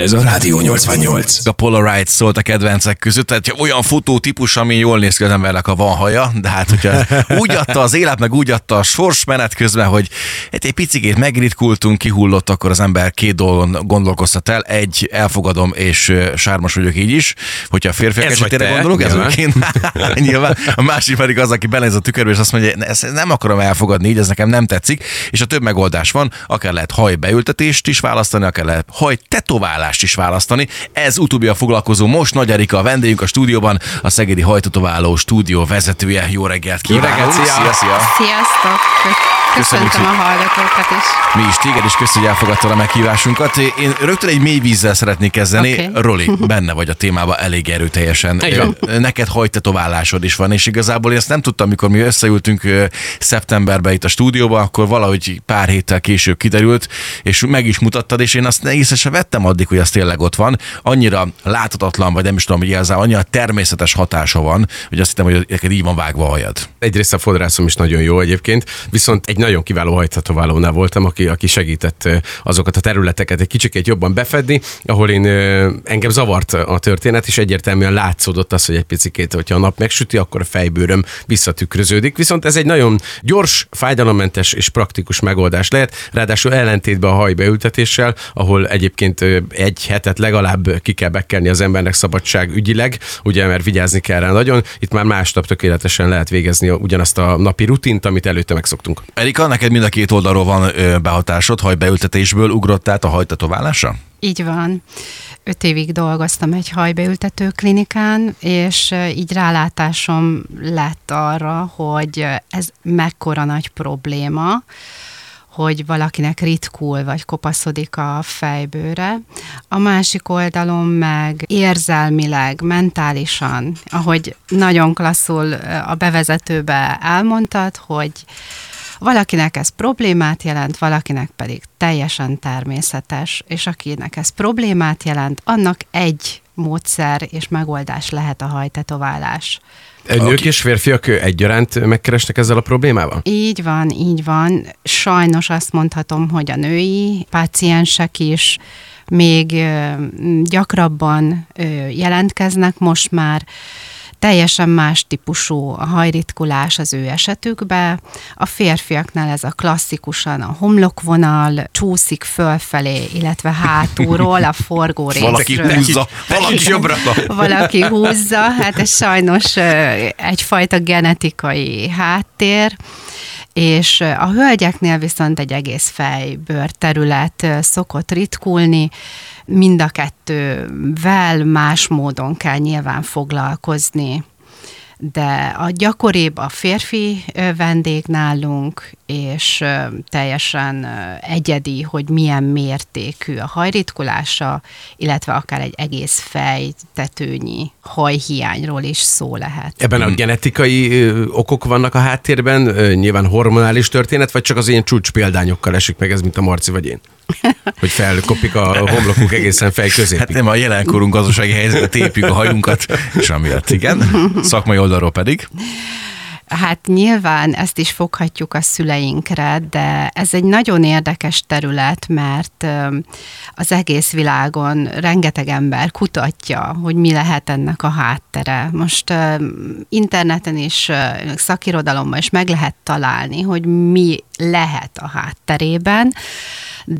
Ez a Rádió 88. A Polaroid szólt a kedvencek között, tehát olyan fotó típus, ami jól néz ki az embernek, a van haja, de hát hogyha úgy adta az élet, meg úgy adta a sors menet közben, hogy egy picikét megritkultunk, kihullott, akkor az ember két dolgon gondolkoztat el. Egy, elfogadom, és sármos vagyok így is, hogyha a férfiak esetére gondolok, ez én nyilván. A másik pedig az, aki belenéz a tükörbe, és azt mondja, ezt nem akarom elfogadni, így ez nekem nem tetszik, és a több megoldás van, akár lehet hajbeültetést is választani, akár lehet hajtetoválást is választani. Ez utóbbi a foglalkozó most. Nagy Erika a vendégünk a stúdióban, a Szegedi Hajtatóváló stúdió vezetője. Jó reggelt kívánok! Szia, szia! Sziasztok! Köszöntöm a hallgatókat is. Mi is téged is köszönjük, hogy elfogadtad a meghívásunkat. Én rögtön egy mély vízzel szeretnék kezdeni. Okay. Roli, benne vagy a témában elég erőteljesen. Neked hajtetoválásod is van, és igazából én ezt nem tudtam, mikor mi összeültünk szeptemberben itt a stúdióban, akkor valahogy pár héttel később kiderült, és meg is mutattad, és én azt észre sem vettem addig, hogy az tényleg ott van. Annyira láthatatlan, vagy nem is tudom, hogy jelzál, annyira természetes hatása van, hogy azt hittem, hogy neked így van vágva a hajad. Egyrészt a fodrászom is nagyon jó egyébként, viszont egy nagyon kiváló hajtetoválónál voltam, aki segített azokat a területeket egy kicsikét jobban befedni, ahol engem zavart a történet, és egyértelműen látszódott az, hogy egy picikét, hogyha a nap megsüti, akkor a fejbőröm visszatükröződik. Viszont ez egy nagyon gyors, fájdalommentes és praktikus megoldás lehet, ráadásul ellentétben a hajbeültetéssel, ahol egyébként egy hetet legalább ki kell bekkelni az embernek szabadság ügyileg, ugye, mert vigyázni kell rá nagyon. Itt már másnap tökéletesen lehet végezni ugyanazt a napi rutint, amit előtte megszoktunk. Erika, neked mind a két oldalról van behatásod, hajbeültetésből ugrott át a hajtetoválásra? Így van. 5 évig dolgoztam egy hajbeültető klinikán, és így rálátásom lett arra, hogy ez mekkora nagy probléma, hogy valakinek ritkul vagy kopaszodik a fejbőre. A másik oldalon meg érzelmileg, mentálisan, ahogy nagyon klasszul a bevezetőbe elmondtad, hogy valakinek ez problémát jelent, valakinek pedig teljesen természetes, és akinek ez problémát jelent, annak egy módszer és megoldás lehet a hajtetoválás. Nők és férfiak egyaránt megkeresnek ezzel a problémával? Így van, így van. Sajnos azt mondhatom, hogy a női páciensek is még gyakrabban jelentkeznek most már. Teljesen más típusú a hajritkulás az ő esetükben. A férfiaknál ez a klasszikusan a homlokvonal csúszik fölfelé, illetve hátulról a forgó részről. Valaki húzza, valaki jobbra. Valaki húzza, hát ez sajnos egyfajta genetikai háttér. És a hölgyeknél viszont egy egész fejbőrterület szokott ritkulni, mind a kettővel más módon kell nyilván foglalkozni. De a gyakoribb a férfi vendég nálunk, és teljesen egyedi, hogy milyen mértékű a hajritkulása, illetve akár egy egész fejtetőnyi hajhiányról is szó lehet. Ebben a genetikai okok vannak a háttérben, nyilván hormonális történet, vagy csak az ilyen csúcs példányokkal esik meg ez, mint a Marci vagy én? Hogy felkopik a homlokunk egészen fej középig. Hát nem, a jelenkorunk gazdasági helyzetre tépjük a hajunkat, és amiatt igen. Szakmai oldalról pedig. Hát nyilván ezt is foghatjuk a szüleinkre, de ez egy nagyon érdekes terület, mert az egész világon rengeteg ember kutatja, hogy mi lehet ennek a háttere. Most interneten is, szakirodalomban is meg lehet találni, hogy mi lehet a hátterében,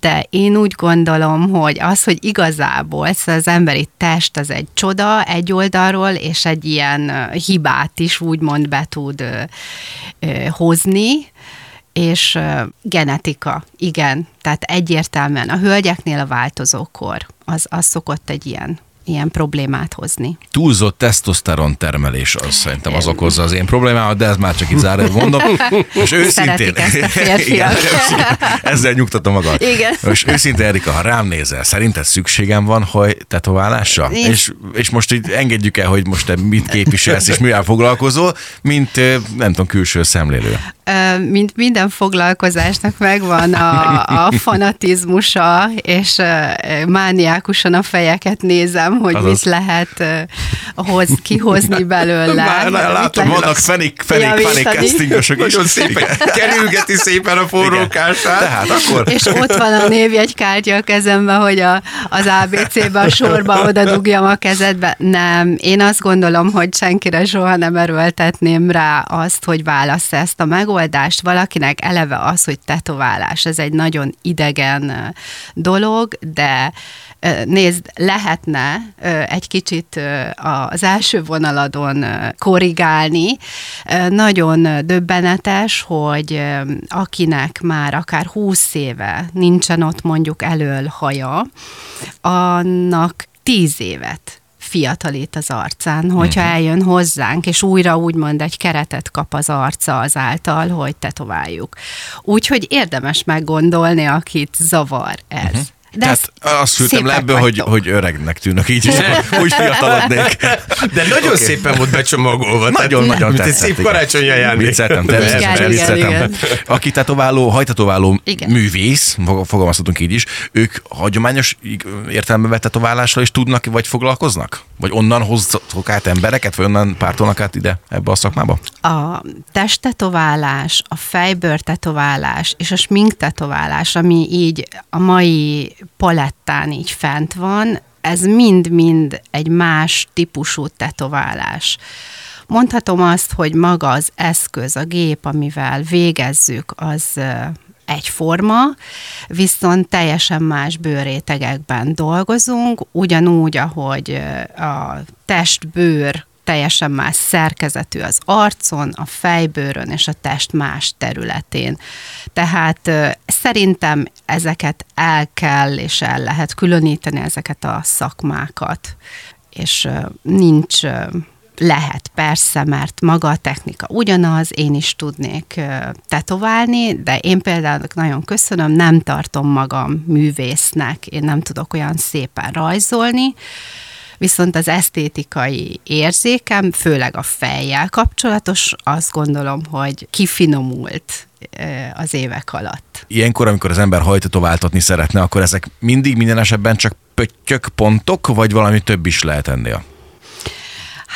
de én úgy gondolom, hogy az, hogy igazából az emberi test az egy csoda egy oldalról, és egy ilyen hibát is úgymond be tud hozni, és genetika, igen, tehát egyértelműen a hölgyeknél a változókor, az szokott egy ilyen problémát hozni. Túlzott tesztoszteron termelés, az szerintem az okozza az én problémámat, de ez már csak itt zárva mondom. És őszintén... Igen, ezzel nyugtatom magad. Igen. És őszintén, Erika, ha rám nézel, szerinted szükségem van hajtetoválásra? És most így engedjük el, hogy most te mit képviselsz, és mivel foglalkozol, mint, nem tudom, külső szemlélő. Mint minden foglalkozásnak megvan a fanatizmusa, és mániákusan a fejeket nézem, tudom, hogy azaz. Mit lehet kihozni belőle. Már látom, vannak fenék castingosok. Nagyon szépen kerülgeti szépen a forrókását. Tehát akkor. És ott van a névjegykártya a kezemben, hogy az ABC-ben a sorba oda dugjam a kezedbe. Nem, én azt gondolom, hogy senkire soha nem erőltetném rá azt, hogy válassz ezt a megoldást. Valakinek eleve az, hogy tetoválás. Ez egy nagyon idegen dolog, de nézd, lehetne egy kicsit az első vonaladon korrigálni. Nagyon döbbenetes, hogy akinek már akár 20 éve nincsen ott mondjuk elől haja, annak 10 évet fiatalít az arcán, hogyha eljön hozzánk, és újra úgymond egy keretet kap az arca azáltal, hogy tetováljuk. Úgyhogy érdemes meggondolni, akit zavar ez. De tehát azt hűltem le ebből, hogy öregnek tűnök így, úgy fiataladnék. De nagyon szépen volt becsomagolva. Nagyon-nagyon tetszett. Egy szép karácsonyi ajándék. Vicceltem. Aki tetováló, hajtetováló művész, fogalmazhatunk így is, ők hagyományos értelemben vett tetoválással is tudnak, vagy foglalkoznak? Vagy onnan hozzatok át embereket, vagy onnan pártolnak át ide, ebbe a szakmába? A testtetoválás, a fejbőrtetoválás és a sminktetoválás, ami így a mai palettán így fent van, ez mind-mind egy más típusú tetoválás. Mondhatom azt, hogy maga az eszköz, a gép, amivel végezzük, az egyforma, viszont teljesen más bőrrétegekben dolgozunk, ugyanúgy, ahogy a testbőr teljesen más szerkezetű az arcon, a fejbőrön és a test más területén. Tehát szerintem ezeket el kell és el lehet különíteni ezeket a szakmákat, és nincs... Lehet, persze, mert maga a technika ugyanaz, én is tudnék tetoválni, de én például nagyon köszönöm, nem tartom magam művésznek, én nem tudok olyan szépen rajzolni, viszont az esztétikai érzékem, főleg a fejjel kapcsolatos, azt gondolom, hogy kifinomult az évek alatt. Ilyenkor, amikor az ember hajtetováltatni szeretne, akkor ezek mindig minden esetben csak pöttyök, pontok, vagy valami több is lehet ennél?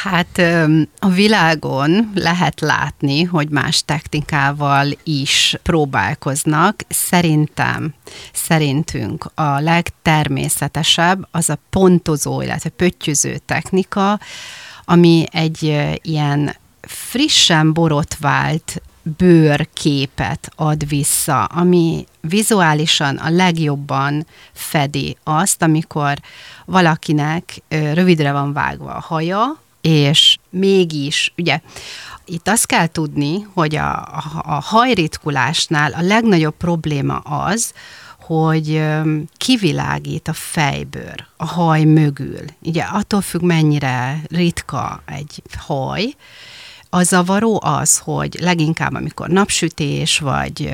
Hát a világon lehet látni, hogy más technikával is próbálkoznak. Szerintünk a legtermészetesebb az a pontozó, illetve pöttyöző technika, ami egy ilyen frissen borotvált bőrképet ad vissza, ami vizuálisan a legjobban fedi azt, amikor valakinek rövidre van vágva a haja, és mégis, ugye, itt azt kell tudni, hogy a hajritkulásnál a legnagyobb probléma az, hogy kivilágít a fejbőr, a haj mögül. Ugye, attól függ, mennyire ritka egy haj. A zavaró az, hogy leginkább, amikor napsütés, vagy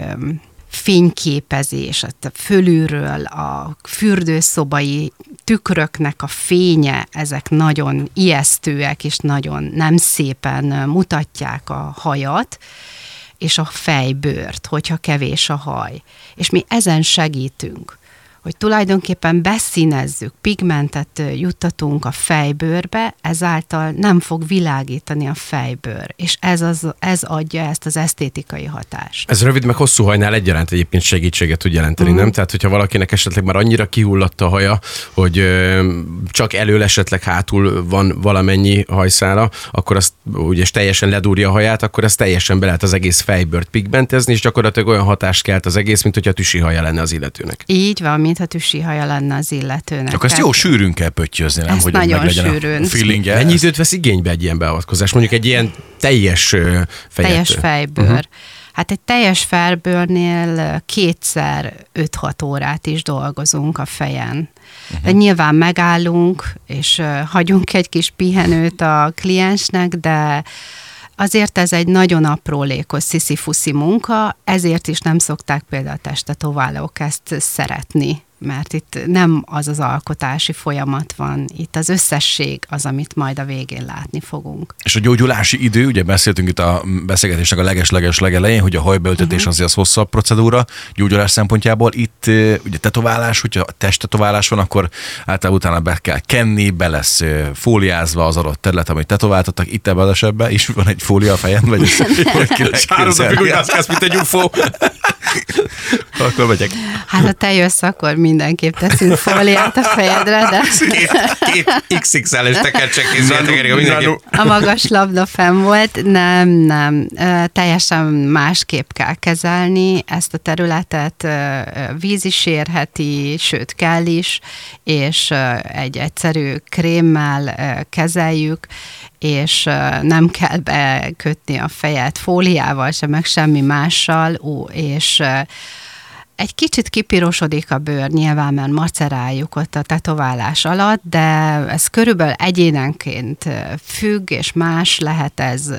fényképezés, fölülről a fürdőszobai tükröknek a fénye, ezek nagyon ijesztőek, és nagyon nem szépen mutatják a hajat, és a fejbőrt, hogyha kevés a haj. És mi ezen segítünk, hogy tulajdonképpen beszínezzük, pigmentet juttatunk a fejbőrbe, ezáltal nem fog világítani a fejbőr, és ez adja ezt az esztétikai hatást. Ez rövid, meg hosszú hajnál egyaránt egyébként segítséget tud jelenteni, nem? Tehát, hogyha valakinek esetleg már annyira kihulladt a haja, hogy csak elől esetleg hátul van valamennyi hajszála, akkor azt ugye teljesen ledúrja a haját, akkor ezt teljesen be lehet az egész fejbőrt pigmentezni, és gyakorlatilag olyan hatást kelt az egész, mint hogyha tüsi haja lenne az illetőnek. Így van, mintha tüsi haja lenne az illetőnek. Csak azt jó sűrűn kell pöttyözni, nem? Ezt hogy nagyon sűrűn. Mennyi időt vesz igénybe egy ilyen beavatkozás? Mondjuk egy ilyen teljes fejet. Teljes fejbőr. Hát egy teljes fejbőrnél 2-5-6 órát is dolgozunk a fejen. De nyilván megállunk, és hagyunk egy kis pihenőt a kliensnek, de azért ez egy nagyon aprólékos sziszifuszi munka, ezért is nem szokták például a testtetoválók ezt szeretni. mert itt nem az az alkotási folyamat van, itt az összesség az, amit majd a végén látni fogunk. És a gyógyulási idő, ugye beszéltünk itt a beszélgetésnek a leges-leges legelején, hogy a hajbeültetés azért az hosszabb procedúra, gyógyulás szempontjából itt ugye tetoválás, hogyha testtetoválás van, akkor általában utána be kell kenni, be lesz fóliázva az adott terület, amit tetováltattak, itt ebben az esetben is van egy fólia a fejem, vagy háromnapig úgy állsz, mint egy UFO. Akkor megyek. Hát ha te jössz, akkor mindenképp teszünk fóliát a fejedre, de... Két XXL-es tekercsekkézzel. A magas labda fenn volt, nem. Teljesen másképp kell kezelni ezt a területet, víz is érheti, sőt kell is, és egy egyszerű krémmel kezeljük, és nem kell bekötni a fejet fóliával sem, meg semmi mással, és egy kicsit kipirosodik a bőr, nyilván már maceráljuk ott a tetoválás alatt, de ez körülbelül egyénenként függ, és más lehet ez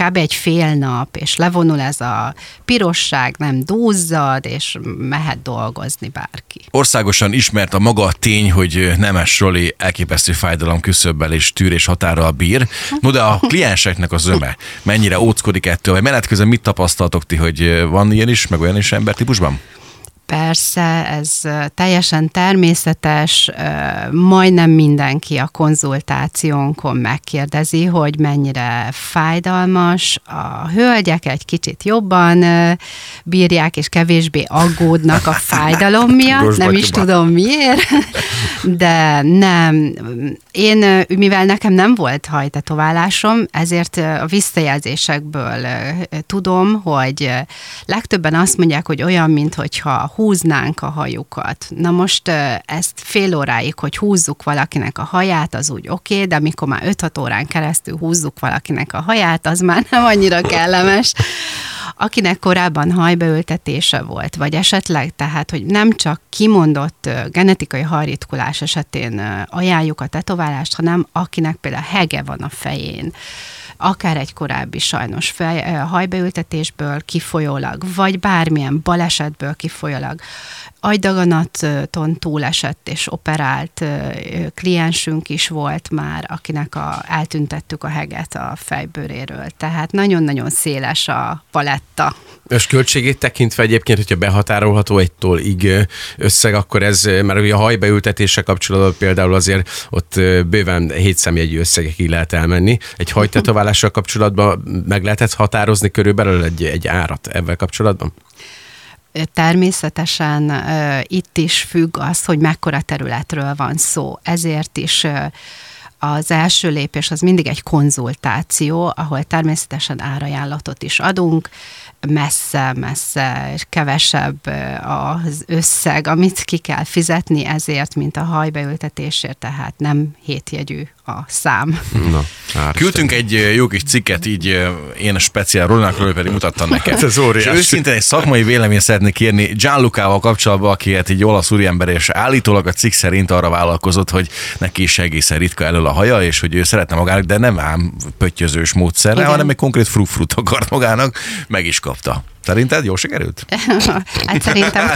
kb. Egy fél nap, és levonul ez a pirosság, nem dúzzad, és mehet dolgozni bárki. Országosan ismert a maga a tény, hogy nemes Roli elképesztő fájdalom küszöbbel és tűrés határral bír. No, de a klienseknek a zöme mennyire óckodik ettől, vagy menet közben mit tapasztaltok ti, hogy van ilyen is, meg olyan is embertípusban? Persze, ez teljesen természetes, majdnem mindenki a konzultációnkon megkérdezi, hogy mennyire fájdalmas. A hölgyek egy kicsit jobban bírják, és kevésbé aggódnak a fájdalom miatt, nem is tudom miért, de nem. Én, mivel nekem nem volt hajtetoválásom, ezért a visszajelzésekből tudom, hogy legtöbben azt mondják, hogy olyan, mintha húznánk a hajukat. Na most ezt fél óráig, hogy húzzuk valakinek a haját, az úgy oké, de amikor már 5-6 órán keresztül húzzuk valakinek a haját, az már nem annyira kellemes. Akinek korábban hajbeültetése volt, vagy esetleg tehát, hogy nem csak kimondott genetikai hajritkulás esetén ajánljuk a tetoválást, hanem akinek például hege van a fején, akár egy korábbi sajnos hajbeültetésből kifolyólag, vagy bármilyen balesetből kifolyólag, agydaganaton túlesett és operált kliensünk is volt már, akinek eltüntettük a heget a fejbőréről. Tehát nagyon-nagyon széles a paletta. És költségét tekintve egyébként, hogyha behatárolható egytől ig összeg, akkor ez, mert ugye a hajbeültetése kapcsolatban például azért ott bőven 7 szemjegyű összegekig lehet elmenni. Egy hajtetoválással kapcsolatban meg lehetett határozni körülbelül egy árat ebben kapcsolatban? Természetesen itt is függ az, hogy mekkora területről van szó. Ezért is az első lépés az mindig egy konzultáció, ahol természetesen árajánlatot is adunk, messze-messze kevesebb az összeg, amit ki kell fizetni ezért, mint a hajbeültetésért, tehát nem hétjegyű a szám. Na, küldtünk egy jó kis cikket, így én speciál Rolinak pedig mutattam neked. Ez óriás. És őszintén egy szakmai véleményt szeretnék kérni Gianlucával kapcsolatban, aki egy olasz úriember, és állítólag a cikk szerint arra vállalkozott, hogy neki is egészen ritka elől a haja, és hogy ő szeretne magának, de nem ám pöttyözős módszerre, hanem egy konkrét frufrut akart magának, meg is kapta. Szerinted jól sikerült? Hát szerintem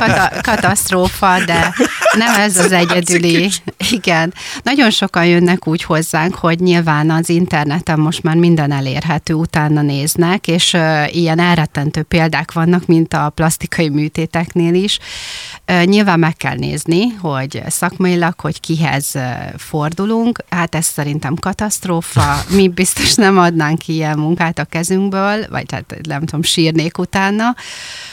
katasztrófa, de nem ez az egyedüli. Igen. Nagyon sokan jönnek úgy hozzánk, hogy nyilván az interneten most már minden elérhető, utána néznek, és ilyen elrettentő példák vannak, mint a plastikai műtéteknél is. Nyilván meg kell nézni, hogy szakmailag, hogy kihez fordulunk. Hát ez szerintem katasztrófa. Mi biztos nem adnánk ki ilyen munkát a kezünkből, vagy hát nem tudom, sírnék utána.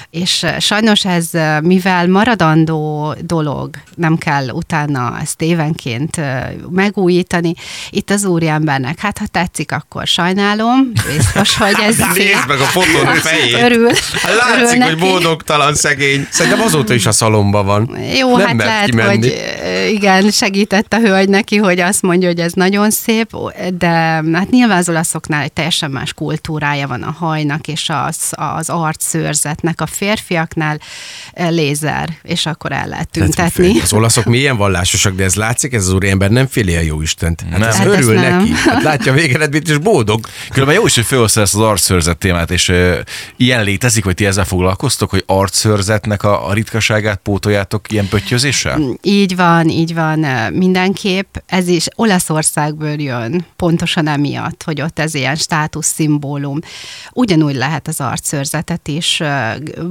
És sajnos ez, mivel maradandó dolog, nem kell utána ezt évenként megújítani, itt az úriembernek, hát ha tetszik, akkor sajnálom, biztos, hogy ez nézd meg a fotón fejét. Látszik, hogy boldogtalan szegény. Szerintem azóta is a szalomba van. Jó, nem hát lehet, hogy igen, segített a hölgy neki, hogy azt mondja, hogy ez nagyon szép, de hát nyilván az olaszoknál egy teljesen más kultúrája van a hajnak, és az arc szőrzetnek. A férfiaknál lézer, és akkor el lehet tüntetni. Az olaszok milyen vallásosak, de ez látszik, ez az úriember nem féli a jóistent. Hát nem. Hát örül neki. Hát látja a végeredményt, és boldog. Különben jó is, hogy felhoztál ezt az arcszőrzet témát, és ilyen létezik, hogy ti ezzel foglalkoztok, hogy arcszőrzetnek a ritkaságát pótoljátok ilyen pöttyözéssel? Így van, mindenképp. Ez is Olaszországból jön, pontosan emiatt, hogy ott ez ilyen státuszszimbólum. Ugyanúgy lehet az arcszőrzetet is.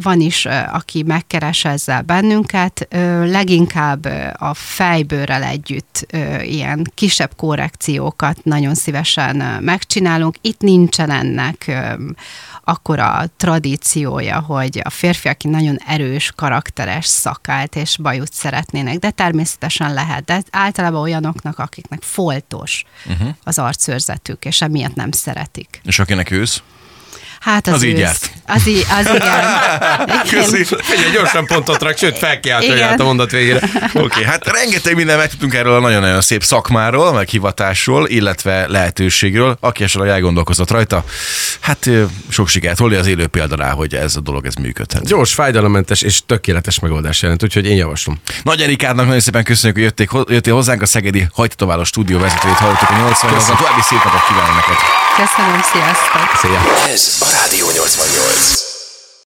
Van is, aki megkeres ezzel bennünket, leginkább a fejbőrrel együtt ilyen kisebb korrekciókat nagyon szívesen megcsinálunk. Itt nincsen ennek akkora tradíciója, hogy a férfiak nagyon erős, karakteres szakált és bajut szeretnének, de természetesen lehet. De általában olyanoknak, akiknek foltos az arcszőrzetük, és emiatt nem szeretik. És akinek ősz? Hát az így járt. Az igen. Köszönöm. Gyorsan pontot rak, sőt felkiáltóját a mondat végére. Oké, hát rengeteg minden megtudtunk erről a nagyon-nagyon szép szakmáról, meg hivatásról, illetve lehetőségről. Aki esetleg elgondolkozott rajta, hát sok sikert. Holli az élő példa rá, hogy ez a dolog, ez működhet. Gyors, fájdalommentes és tökéletes megoldás jelent, úgyhogy én javaslom. Nagy Erikának nagyon szépen köszönjük, hogy jöttél hozzánk. A Szegedi Hajtatóváló stúdió vezetőjét hallottuk a 80-ban. További szép napot kívánok neked. Köszönöm, sziasztok! Szia. Ez a Rádió 88.